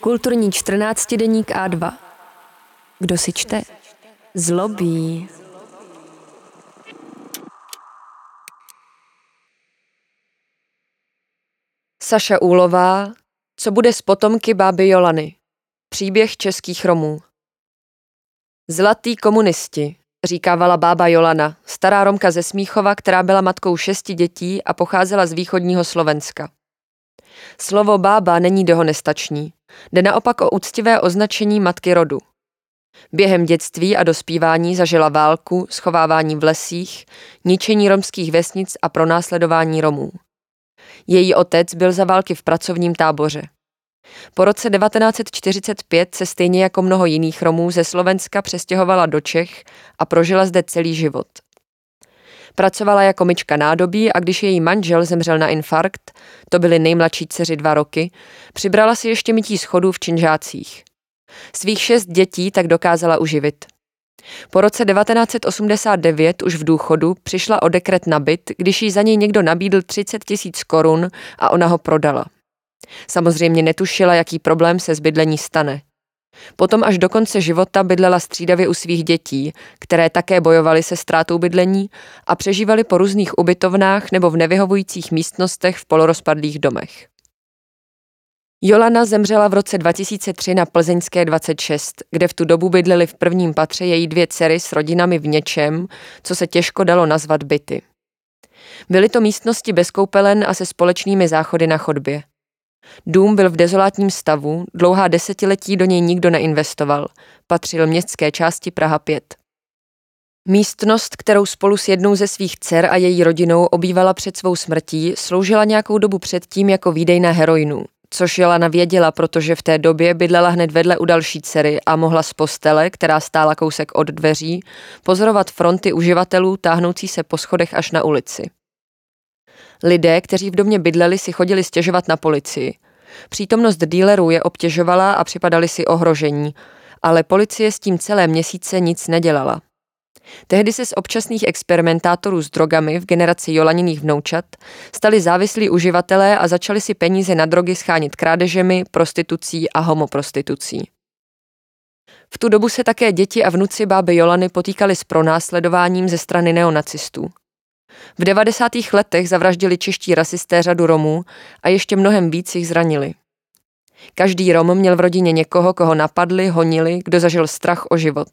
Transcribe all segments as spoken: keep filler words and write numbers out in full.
Kulturní čtrnáctidenník deník á dva. Kdo si čte? Zlobí. Saša Uhlová, co bude s potomky báby Jolany? Příběh českých Romů. Zlatý komunisti, říkávala bába Jolana, stará Romka ze Smíchova, která byla matkou šesti dětí a pocházela z východního Slovenska. Slovo bába není dehonestační, jde naopak o úctivé označení matky rodu. Během dětství a dospívání zažila válku, schovávání v lesích, ničení romských vesnic a pronásledování Romů. Její otec byl za války v pracovním táboře. Po roce devatenáct set čtyřicet pět se stejně jako mnoho jiných Romů ze Slovenska přestěhovala do Čech a prožila zde celý život. Pracovala jako myčka nádobí a když její manžel zemřel na infarkt, to byly nejmladší dceři dva roky, přibrala si ještě mytí schodů v činžácích. Svých šest dětí tak dokázala uživit. Po roce devatenáct set osmdesát devět už v důchodu přišla o dekret na byt, když jí za něj někdo nabídl třicet tisíc korun a ona ho prodala. Samozřejmě netušila, jaký problém se s bydlení stane. Potom až do konce života bydlela střídavě u svých dětí, které také bojovaly se ztrátou bydlení a přežívaly po různých ubytovnách nebo v nevyhovujících místnostech v polorozpadlých domech. Jolana zemřela v roce dva tisíce tři na Plzeňské dvacet šest, kde v tu dobu bydleli v prvním patře její dvě dcery s rodinami v něčem, co se těžko dalo nazvat byty. Byly to místnosti bez koupelen a se společnými záchody na chodbě. Dům byl v dezolátním stavu, dlouhá desetiletí do něj nikdo neinvestoval, patřil městské části Praha pět. Místnost, kterou spolu s jednou ze svých dcer a její rodinou obývala před svou smrtí, sloužila nějakou dobu předtím jako výdejna heroinu, což Jolana věděla, protože v té době bydlela hned vedle u další dcery a mohla z postele, která stála kousek od dveří, pozorovat fronty uživatelů táhnoucí se po schodech až na ulici. Lidé, kteří v domě bydleli, si chodili stěžovat na policii. Přítomnost dílerů je obtěžovala a připadali si ohrožení, ale policie s tím celé měsíce nic nedělala. Tehdy se z občasných experimentátorů s drogami v generaci Jolaniných vnoučat stali závislí uživatelé a začali si peníze na drogy schánit krádežemi, prostitucí a homoprostitucí. V tu dobu se také děti a vnuci báby Jolany potýkali s pronásledováním ze strany neonacistů. V devadesátých letech zavraždili čeští rasisté řadu Romů a ještě mnohem víc jich zranili. Každý Rom měl v rodině někoho, koho napadli, honili, kdo zažil strach o život.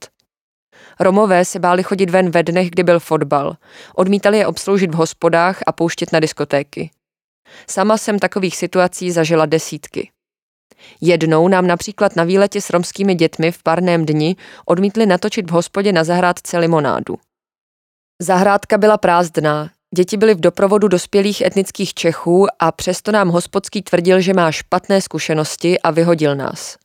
Romové se báli chodit ven ve dnech, kdy byl fotbal. Odmítali je obsloužit v hospodách a pouštět na diskotéky. Sama jsem takových situací zažila desítky. Jednou nám například na výletě s romskými dětmi v parném dni odmítli natočit v hospodě na zahrádce limonádu. Zahrádka byla prázdná, děti byly v doprovodu dospělých etnických Čechů a přesto nám hospodský tvrdil, že má špatné zkušenosti a vyhodil nás.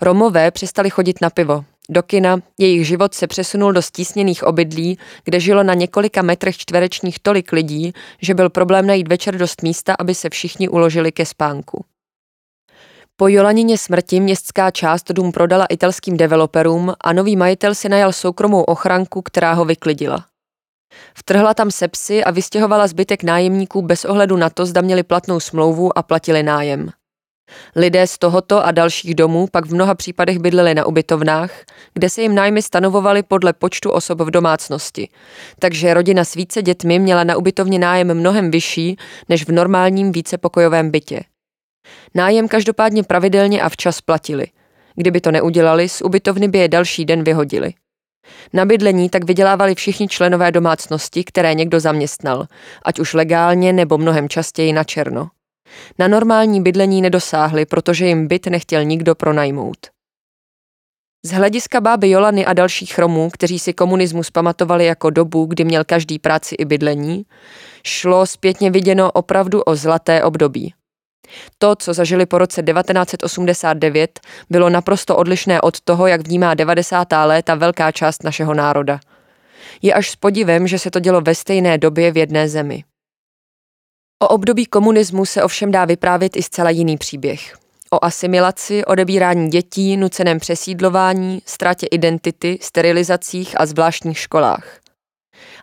Romové přestali chodit na pivo. Do kina, jejich život se přesunul do stísněných obydlí, kde žilo na několika metrech čtverečních tolik lidí, že byl problém najít večer dost místa, aby se všichni uložili ke spánku. Po Jolanině smrti městská část dům prodala italským developerům a nový majitel si najal soukromou ochranku, která ho vyklidila. Vtrhla tam se psy a vystěhovala zbytek nájemníků bez ohledu na to, zda měli platnou smlouvu a platili nájem. Lidé z tohoto a dalších domů pak v mnoha případech bydleli na ubytovnách, kde se jim nájmy stanovovaly podle počtu osob v domácnosti, takže rodina s více dětmi měla na ubytovně nájem mnohem vyšší než v normálním vícepokojovém bytě. Nájem každopádně pravidelně a včas platili. Kdyby to neudělali, z ubytovny by je další den vyhodili. Na bydlení tak vydělávali všichni členové domácnosti, které někdo zaměstnal, ať už legálně nebo mnohem častěji na černo. Na normální bydlení nedosáhli, protože jim byt nechtěl nikdo pronajmout. Z hlediska báby Jolany a dalších Romů, kteří si komunismus pamatovali jako dobu, kdy měl každý práci i bydlení, šlo zpětně viděno opravdu o zlaté období. To, co zažili po roce devatenáct set osmdesát devět, bylo naprosto odlišné od toho, jak vnímá devadesátá léta velká část našeho národa. Je až s podivem, že se to dělo ve stejné době v jedné zemi. O období komunismu se ovšem dá vyprávět i zcela jiný příběh. O asimilaci, odebírání dětí, nuceném přesídlování, ztrátě identity, sterilizacích a zvláštních školách.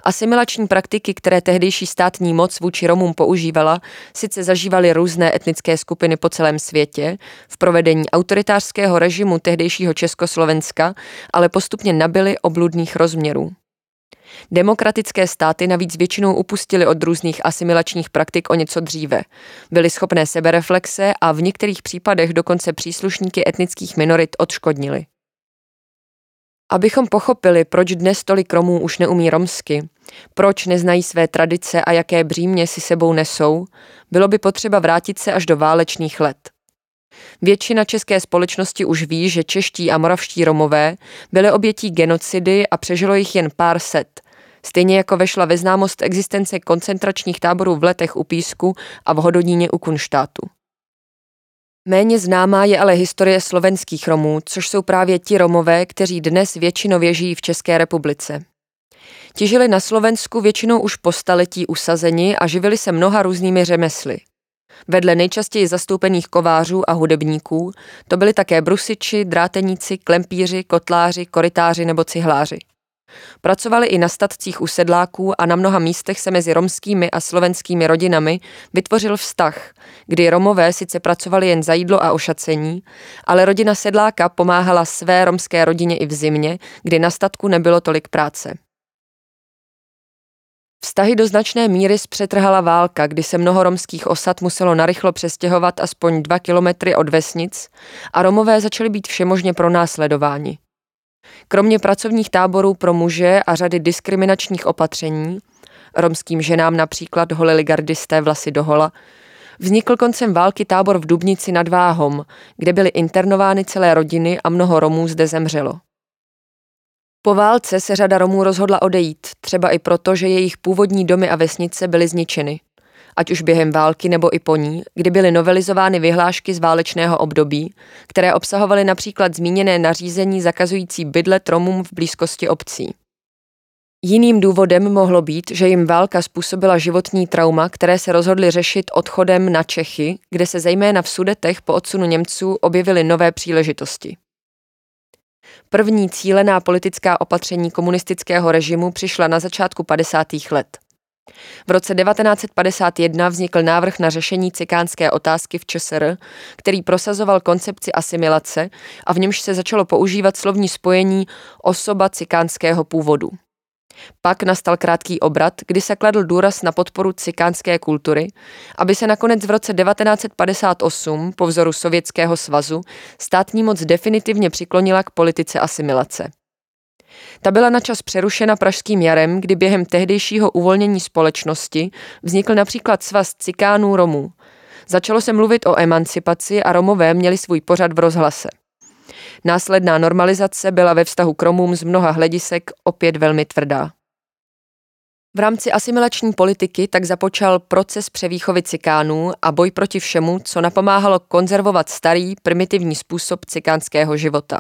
Asimilační praktiky, které tehdejší státní moc vůči Romům používala, sice zažívaly různé etnické skupiny po celém světě, v provedení autoritářského režimu tehdejšího Československa, ale postupně nabyly obludných rozměrů. Demokratické státy navíc většinou upustily od různých asimilačních praktik o něco dříve. Byly schopné sebereflexe a v některých případech dokonce příslušníky etnických minorit odškodnili. Abychom pochopili, proč dnes tolik Romů už neumí romsky, proč neznají své tradice a jaké břímě si sebou nesou, bylo by potřeba vrátit se až do válečných let. Většina české společnosti už ví, že čeští a moravští Romové byli obětí genocidy a přežilo jich jen pár set, stejně jako vešla ve známost existence koncentračních táborů v Letech u Písku a v Hodoníně u Kunštátu. Méně známá je ale historie slovenských Romů, což jsou právě ti Romové, kteří dnes většinově žijí v České republice. Ti žili na Slovensku většinou už po staletí usazeni a živili se mnoha různými řemesly. Vedle nejčastěji zastoupených kovářů a hudebníků to byli také brusiči, dráteníci, klempíři, kotláři, korytáři nebo cihláři. Pracovali i na statcích u sedláků a na mnoha místech se mezi romskými a slovenskými rodinami vytvořil vztah, kdy Romové sice pracovali jen za jídlo a ošacení, ale rodina sedláka pomáhala své romské rodině i v zimě, kdy na statku nebylo tolik práce. Vztahy do značné míry zpřetrhala válka, kdy se mnoho romských osad muselo narychlo přestěhovat aspoň dva kilometry od vesnic a Romové začali být všemožně pronásledováni. Kromě pracovních táborů pro muže a řady diskriminačních opatření, romským ženám například holili gardisté vlasy dohola, vznikl koncem války tábor v Dubnici nad Váhom, kde byly internovány celé rodiny a mnoho Romů zde zemřelo. Po válce se řada Romů rozhodla odejít, třeba i proto, že jejich původní domy a vesnice byly zničeny, ať už během války nebo i po ní, kdy byly novelizovány vyhlášky z válečného období, které obsahovaly například zmíněné nařízení zakazující bydlet Romům v blízkosti obcí. Jiným důvodem mohlo být, že jim válka způsobila životní trauma, které se rozhodli řešit odchodem na Čechy, kde se zejména v Sudetech po odsunu Němců objevily nové příležitosti. První cílená politická opatření komunistického režimu přišla na začátku padesátých let. V roce devatenáct set padesát jedna vznikl návrh na řešení cikánské otázky v ČSR, který prosazoval koncepci asimilace a v němž se začalo používat slovní spojení osoba cikánského původu. Pak nastal krátký obrat, kdy se kladl důraz na podporu cikánské kultury, aby se nakonec v roce devatenáct set padesát osm po vzoru Sovětského svazu státní moc definitivně přiklonila k politice asimilace. Ta byla načas přerušena pražským jarem, kdy během tehdejšího uvolnění společnosti vznikl například svaz cikánů Romů. Začalo se mluvit o emancipaci a Romové měli svůj pořad v rozhlase. Následná normalizace byla ve vztahu k Romům z mnoha hledisek opět velmi tvrdá. V rámci asimilační politiky tak započal proces převýchovy cikánů a boj proti všemu, co napomáhalo konzervovat starý, primitivní způsob cikánského života.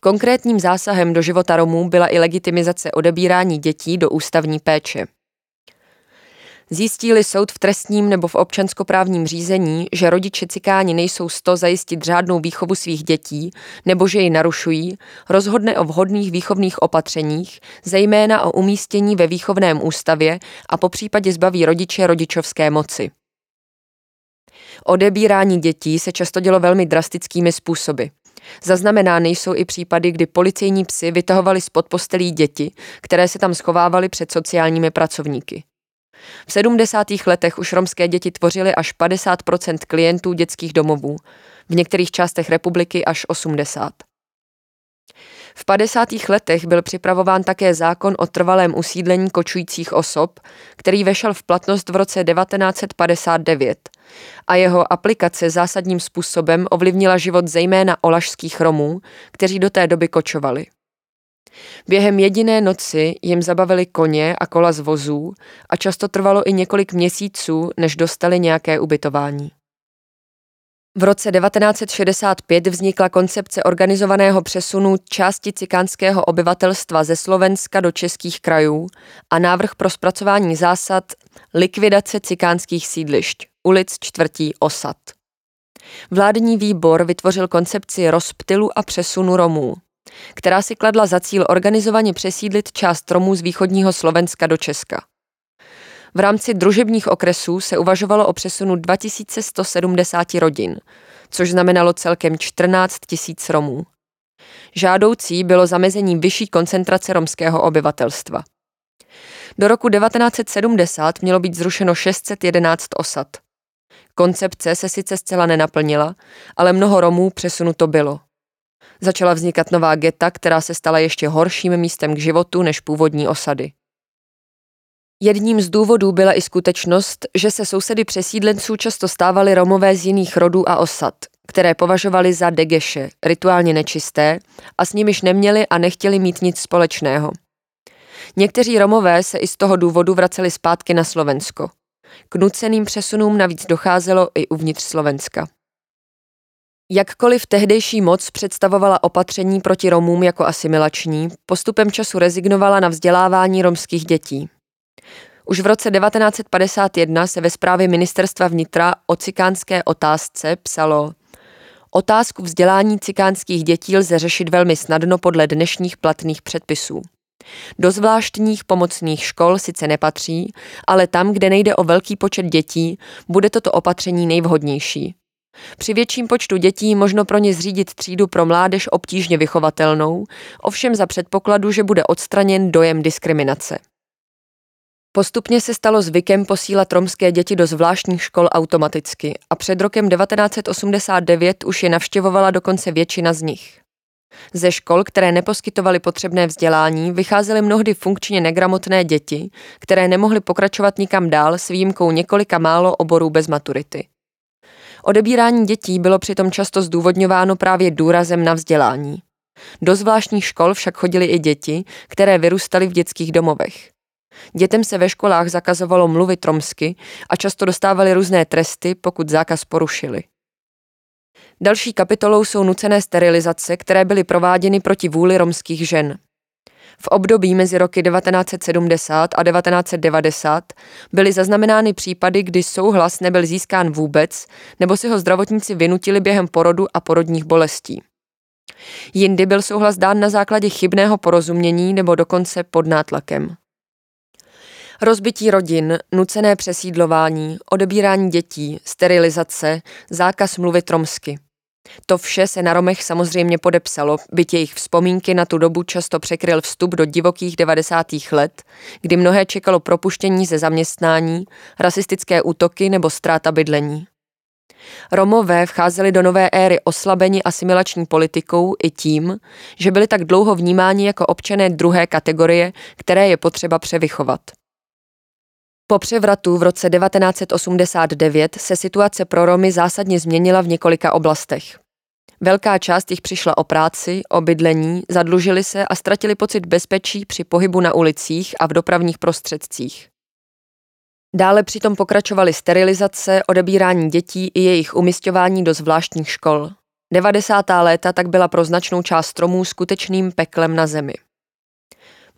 Konkrétním zásahem do života Romů byla i legitimizace odebírání dětí do ústavní péče. Zjistí-li soud v trestním nebo v občanskoprávním řízení, že rodiče cikáni nejsou sto zajistit řádnou výchovu svých dětí nebo že ji narušují, rozhodne o vhodných výchovných opatřeních, zejména o umístění ve výchovném ústavě a popřípadě zbaví rodiče rodičovské moci. Odebírání dětí se často dělo velmi drastickými způsoby. Zaznamenány jsou i případy, kdy policejní psi vytahovali spod postelí děti, které se tam schovávaly před sociálními pracovníky. V sedmdesátých letech už romské děti tvořily až padesát procent klientů dětských domovů, v některých částech republiky až osmdesát procent. V padesátých letech byl připravován také zákon o trvalém usídlení kočujících osob, který vešel v platnost v roce devatenáct set padesát devět a jeho aplikace zásadním způsobem ovlivnila život zejména olašských Romů, kteří do té doby kočovali. Během jediné noci jim zabavili koně a kola z vozů a často trvalo i několik měsíců, než dostali nějaké ubytování. V roce devatenáct set šedesát pět vznikla koncepce organizovaného přesunu části cikánského obyvatelstva ze Slovenska do českých krajů a návrh pro zpracování zásad likvidace cikánských sídlišť, ulic, čtvrtí, osad. Vládní výbor vytvořil koncepci rozptylu a přesunu Romů. která si kladla za cíl organizovaně přesídlit část Romů z východního Slovenska do Česka. V rámci družebních okresů se uvažovalo o přesunu dva tisíce sto sedmdesát rodin, což znamenalo celkem čtrnáct tisíc Romů. Žádoucí bylo zamezení vyšší koncentrace romského obyvatelstva. Do roku devatenáct set sedmdesát mělo být zrušeno šest set jedenáct osad. Koncepce se sice zcela nenaplnila, ale mnoho Romů přesunuto bylo. Začala vznikat nová geta, která se stala ještě horším místem k životu než původní osady. Jedním z důvodů byla i skutečnost, že se sousedy přesídlenců často stávali Romové z jiných rodů a osad, které považovali za degeše, rituálně nečisté, a s nimiž neměli a nechtěli mít nic společného. Někteří Romové se i z toho důvodu vraceli zpátky na Slovensko. K nuceným přesunům navíc docházelo i uvnitř Slovenska. Jakkoliv tehdejší moc představovala opatření proti Romům jako asimilační, postupem času rezignovala na vzdělávání romských dětí. Už v roce devatenáct set padesát jedna se ve zprávě ministerstva vnitra o cikánské otázce psalo: otázku vzdělání cikánských dětí lze řešit velmi snadno podle dnešních platných předpisů. Do zvláštních pomocných škol sice nepatří, ale tam, kde nejde o velký počet dětí, bude toto opatření nejvhodnější. Při větším počtu dětí možno pro ně zřídit třídu pro mládež obtížně vychovatelnou, ovšem za předpokladu, že bude odstraněn dojem diskriminace. Postupně se stalo zvykem posílat romské děti do zvláštních škol automaticky a před rokem devatenáct set osmdesát devět už je navštěvovala dokonce většina z nich. Ze škol, které neposkytovaly potřebné vzdělání, vycházely mnohdy funkčně negramotné děti, které nemohly pokračovat nikam dál s výjimkou několika málo oborů bez maturity. Odebírání dětí bylo přitom často zdůvodňováno právě důrazem na vzdělání. Do zvláštních škol však chodily i děti, které vyrůstaly v dětských domovech. Dětem se ve školách zakazovalo mluvit romsky a často dostávali různé tresty, pokud zákaz porušili. Další kapitolou jsou nucené sterilizace, které byly prováděny proti vůli romských žen. V období mezi roky devatenáct set sedmdesát a devatenáct set devadesát byly zaznamenány případy, kdy souhlas nebyl získán vůbec, nebo si ho zdravotníci vynutili během porodu a porodních bolestí. Jindy byl souhlas dán na základě chybného porozumění nebo dokonce pod nátlakem. Rozbití rodin, nucené přesídlování, odebírání dětí, sterilizace, zákaz mluvit romsky. To vše se na Romech samozřejmě podepsalo, byť jejich vzpomínky na tu dobu často překryl vstup do divokých devadesátých let, kdy mnohé čekalo propuštění ze zaměstnání, rasistické útoky nebo ztráta bydlení. Romové vcházeli do nové éry oslabeni asimilační politikou i tím, že byli tak dlouho vnímáni jako občané druhé kategorie, které je potřeba převychovat. Po převratu v roce devatenáct set osmdesát devět se situace pro Romy zásadně změnila v několika oblastech. Velká část jich přišla o práci, o bydlení, zadlužili se a ztratili pocit bezpečí při pohybu na ulicích a v dopravních prostředcích. Dále přitom pokračovaly sterilizace, odebírání dětí i jejich umisťování do zvláštních škol. devadesátá léta tak byla pro značnou část Romů skutečným peklem na zemi.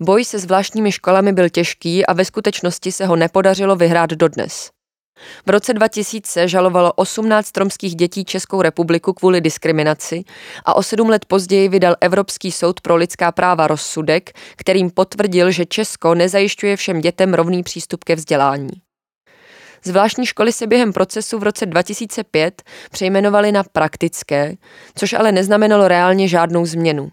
Boj se zvláštními školami byl těžký a ve skutečnosti se ho nepodařilo vyhrát dodnes. V roce dva tisíce žalovalo osmnáct romských dětí Českou republiku kvůli diskriminaci a o sedm let později vydal Evropský soud pro lidská práva rozsudek, kterým potvrdil, že Česko nezajišťuje všem dětem rovný přístup ke vzdělání. Zvláštní školy se během procesu v roce dva tisíce pět přejmenovaly na praktické, což ale neznamenalo reálně žádnou změnu.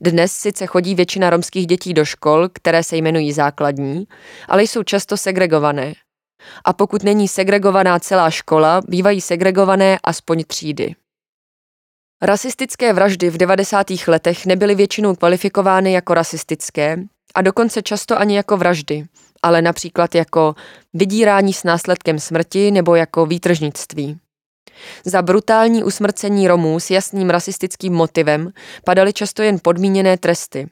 Dnes sice chodí většina romských dětí do škol, které se jmenují základní, ale jsou často segregované. A pokud není segregovaná celá škola, bývají segregované aspoň třídy. Rasistické vraždy v devadesátých letech nebyly většinou kvalifikovány jako rasistické a dokonce často ani jako vraždy, ale například jako vydírání s následkem smrti nebo jako výtržnictví. Za brutální usmrcení Romů s jasným rasistickým motivem padaly často jen podmíněné tresty.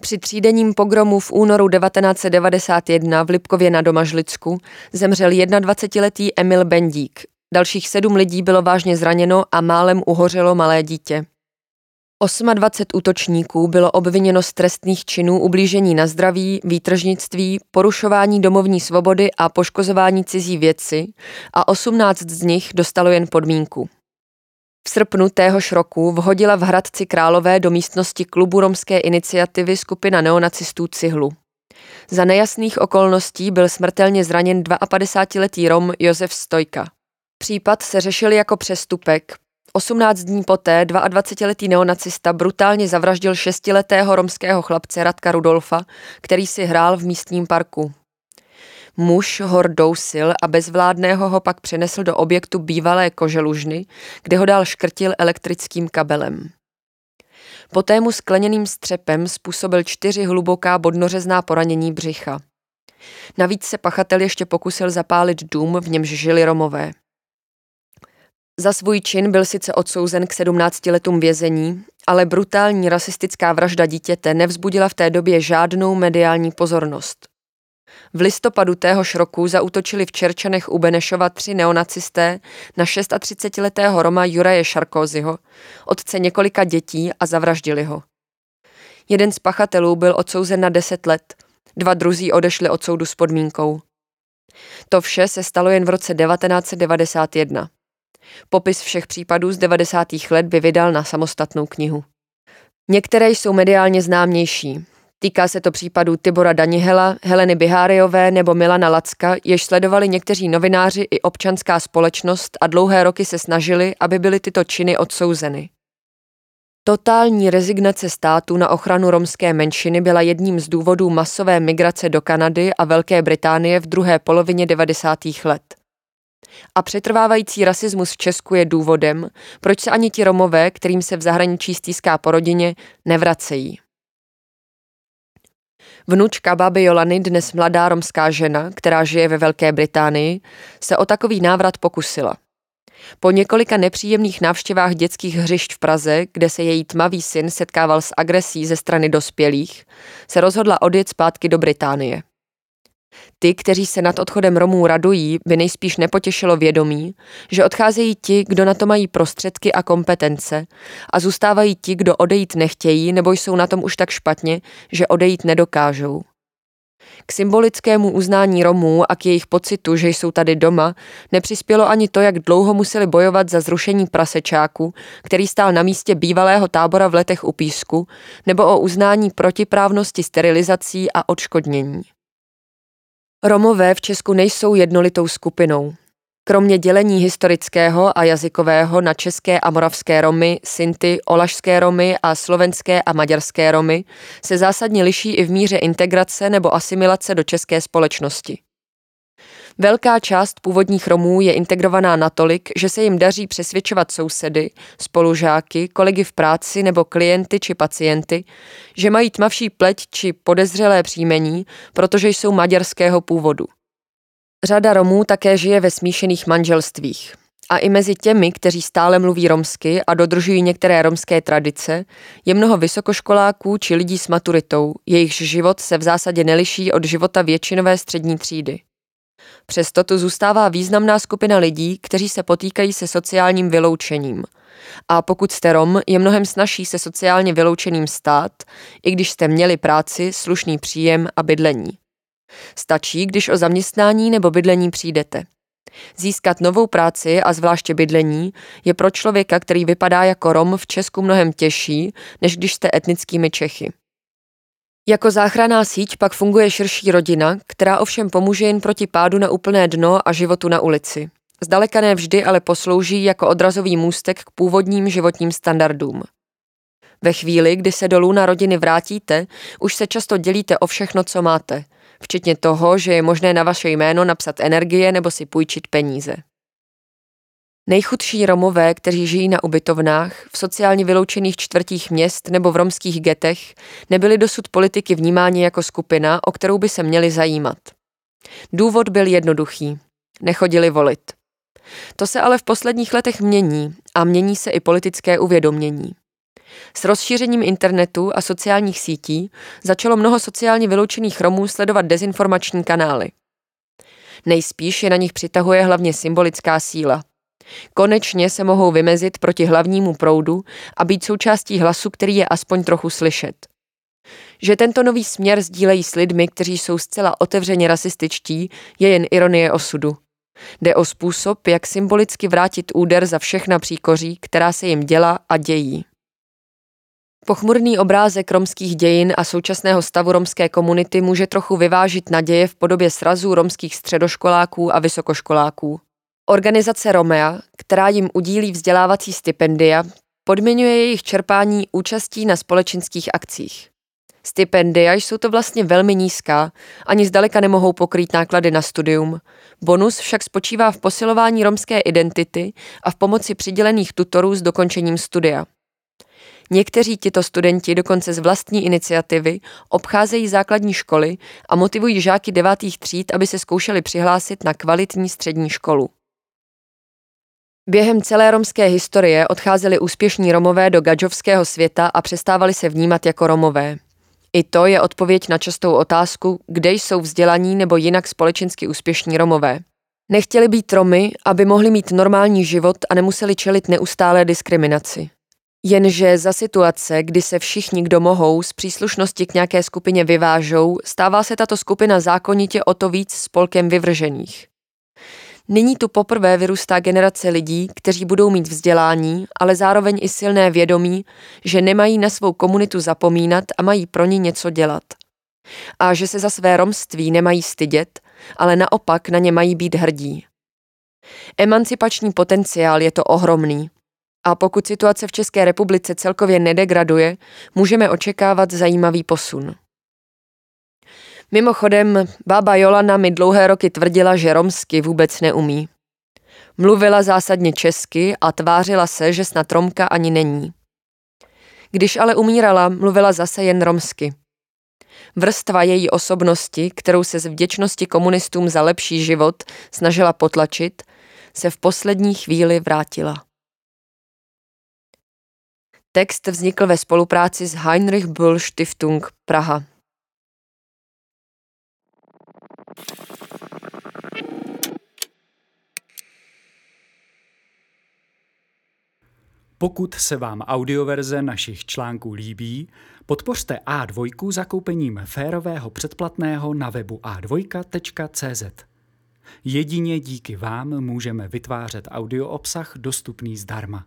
Při třídenním pogromu v únoru devatenáct set devadesát jedna v Lipkově na Domažlicku zemřel dvacetiyjednoletý Emil Bendík. Dalších sedm lidí bylo vážně zraněno a málem uhořelo malé dítě. dvacet osm útočníků bylo obviněno z trestných činů ublížení na zdraví, výtržnictví, porušování domovní svobody a poškozování cizí věci a osmnáct z nich dostalo jen podmínku. V srpnu téhož roku vhodila v Hradci Králové do místnosti klubu romské iniciativy skupina neonacistů cihlu. Za nejasných okolností byl smrtelně zraněn dvaapadesátiletý Rom Josef Stojka. Případ se řešil jako přestupek. osmnáct dní poté dvaadvacetiletý neonacista brutálně zavraždil šestiletého romského chlapce Radka Rudolfa, který si hrál v místním parku. Muž ho rousil a bezvládného ho pak přenesl do objektu bývalé koželužny, kde ho dál škrtil elektrickým kabelem. Poté mu skleněným střepem způsobil čtyři hluboká bodnořezná poranění břicha. Navíc se pachatel ještě pokusil zapálit dům, v němž žili Romové. Za svůj čin byl sice odsouzen k sedmnácti letům vězení, ale brutální rasistická vražda dítěte nevzbudila v té době žádnou mediální pozornost. V listopadu téhož roku zaútočili v Čerčanech u Benešova tři neonacisté na třicetišestiletého Roma Juraje Šarkóziho, otce několika dětí, a zavraždili ho. Jeden z pachatelů byl odsouzen na deset let, dva druzí odešli od soudu s podmínkou. To vše se stalo jen v roce devatenáct set devadesát jedna. Popis všech případů z devadesátých let by vydal na samostatnou knihu. Některé jsou mediálně známější. Týká se to případů Tibora Danihela, Heleny Biharyové nebo Milana Lacka, jež sledovali někteří novináři i občanská společnost a dlouhé roky se snažili, aby byly tyto činy odsouzeny. Totální rezignace státu na ochranu romské menšiny byla jedním z důvodů masové migrace do Kanady a Velké Británie v druhé polovině devadesátých let. A přetrvávající rasismus v Česku je důvodem, proč se ani ti Romové, kterým se v zahraničí stýská po rodině, nevracejí. Vnučka báby Jolany, dnes mladá romská žena, která žije ve Velké Británii, se o takový návrat pokusila. Po několika nepříjemných návštěvách dětských hřišť v Praze, kde se její tmavý syn setkával s agresí ze strany dospělých, se rozhodla odjet zpátky do Británie. Ty, kteří se nad odchodem Romů radují, by nejspíš nepotěšilo vědomí, že odcházejí ti, kdo na to mají prostředky a kompetence, a zůstávají ti, kdo odejít nechtějí nebo jsou na tom už tak špatně, že odejít nedokážou. K symbolickému uznání Romů a k jejich pocitu, že jsou tady doma, nepřispělo ani to, jak dlouho museli bojovat za zrušení prasečáku, který stál na místě bývalého tábora v Letech u Písku, nebo o uznání protiprávnosti sterilizací a odškodnění. Romové v Česku nejsou jednolitou skupinou. Kromě dělení historického a jazykového na české a moravské Romy, Sinty, Olašské Romy a slovenské a maďarské Romy se zásadně liší i v míře integrace nebo asimilace do české společnosti. Velká část původních Romů je integrovaná natolik, že se jim daří přesvědčovat sousedy, spolužáky, kolegy v práci nebo klienty či pacienty, že mají tmavší pleť či podezřelé příjmení, protože jsou maďarského původu. Řada Romů také žije ve smíšených manželstvích. A i mezi těmi, kteří stále mluví romsky a dodržují některé romské tradice, je mnoho vysokoškoláků či lidí s maturitou, jejichž život se v zásadě neliší od života většinové střední třídy. Přesto tu zůstává významná skupina lidí, kteří se potýkají se sociálním vyloučením. A pokud jste Rom, je mnohem snazší se sociálně vyloučeným stát, i když jste měli práci, slušný příjem a bydlení. Stačí, když o zaměstnání nebo bydlení přijdete. Získat novou práci a zvláště bydlení je pro člověka, který vypadá jako Rom, v Česku mnohem těžší, než když jste etnickými Čechy. Jako záchranná síť pak funguje širší rodina, která ovšem pomůže jen proti pádu na úplné dno a životu na ulici. Zdaleka ne vždy ale poslouží jako odrazový můstek k původním životním standardům. Ve chvíli, kdy se dolů na rodiny vrátíte, už se často dělíte o všechno, co máte, včetně toho, že je možné na vaše jméno napsat energie nebo si půjčit peníze. Nejchudší Romové, kteří žijí na ubytovnách, v sociálně vyloučených čtvrtích měst nebo v romských getech, nebyli dosud politiky vnímáni jako skupina, o kterou by se měli zajímat. Důvod byl jednoduchý. Nechodili volit. To se ale v posledních letech mění a mění se i politické uvědomění. S rozšířením internetu a sociálních sítí začalo mnoho sociálně vyloučených Romů sledovat dezinformační kanály. Nejspíš je na nich přitahuje hlavně symbolická síla. Konečně se mohou vymezit proti hlavnímu proudu a být součástí hlasu, který je aspoň trochu slyšet. Že tento nový směr sdílejí s lidmi, kteří jsou zcela otevřeně rasističtí, je jen ironie osudu. Jde o způsob, jak symbolicky vrátit úder za všechna příkoří, která se jim děla a dějí. Pochmurný obrázek romských dějin a současného stavu romské komunity může trochu vyvážit naděje v podobě srazů romských středoškoláků a vysokoškoláků. Organizace Romea, která jim udílí vzdělávací stipendia, podmiňuje jejich čerpání účastí na společenských akcích. Stipendia jsou to vlastně velmi nízká, ani zdaleka nemohou pokrýt náklady na studium. Bonus však spočívá v posilování romské identity a v pomoci přidělených tutorů s dokončením studia. Někteří tito studenti dokonce z vlastní iniciativy obcházejí základní školy a motivují žáky devátých tříd, aby se zkoušeli přihlásit na kvalitní střední školu. Během celé romské historie odcházeli úspěšní Romové do gadžovského světa a přestávali se vnímat jako Romové. I to je odpověď na častou otázku, kde jsou vzdělaní nebo jinak společensky úspěšní Romové. Nechtěli být Romy, aby mohli mít normální život a nemuseli čelit neustálé diskriminaci. Jenže za situace, kdy se všichni, kdo mohou, z příslušnosti k nějaké skupině vyvážou, stává se tato skupina zákonitě o to víc spolkem vyvržených. Nyní tu poprvé vyrůstá generace lidí, kteří budou mít vzdělání, ale zároveň i silné vědomí, že nemají na svou komunitu zapomínat a mají pro ní něco dělat. A že se za své romství nemají stydět, ale naopak na ně mají být hrdí. Emancipační potenciál je to ohromný. A pokud situace v České republice celkově nedegraduje, můžeme očekávat zajímavý posun. Mimochodem, bába Jolana mi dlouhé roky tvrdila, že romsky vůbec neumí. Mluvila zásadně česky a tvářila se, že snad Romka ani není. Když ale umírala, mluvila zase jen romsky. Vrstva její osobnosti, kterou se z vděčnosti komunistům za lepší život snažila potlačit, se v poslední chvíli vrátila. Text vznikl ve spolupráci s Heinrich Böll Stiftung Praha. Pokud se vám audioverze našich článků líbí, podpořte á dvojku zakoupením férového předplatného na webu á dvojka tečka cé zet. Jedině díky vám můžeme vytvářet audio obsah dostupný zdarma.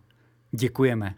Děkujeme.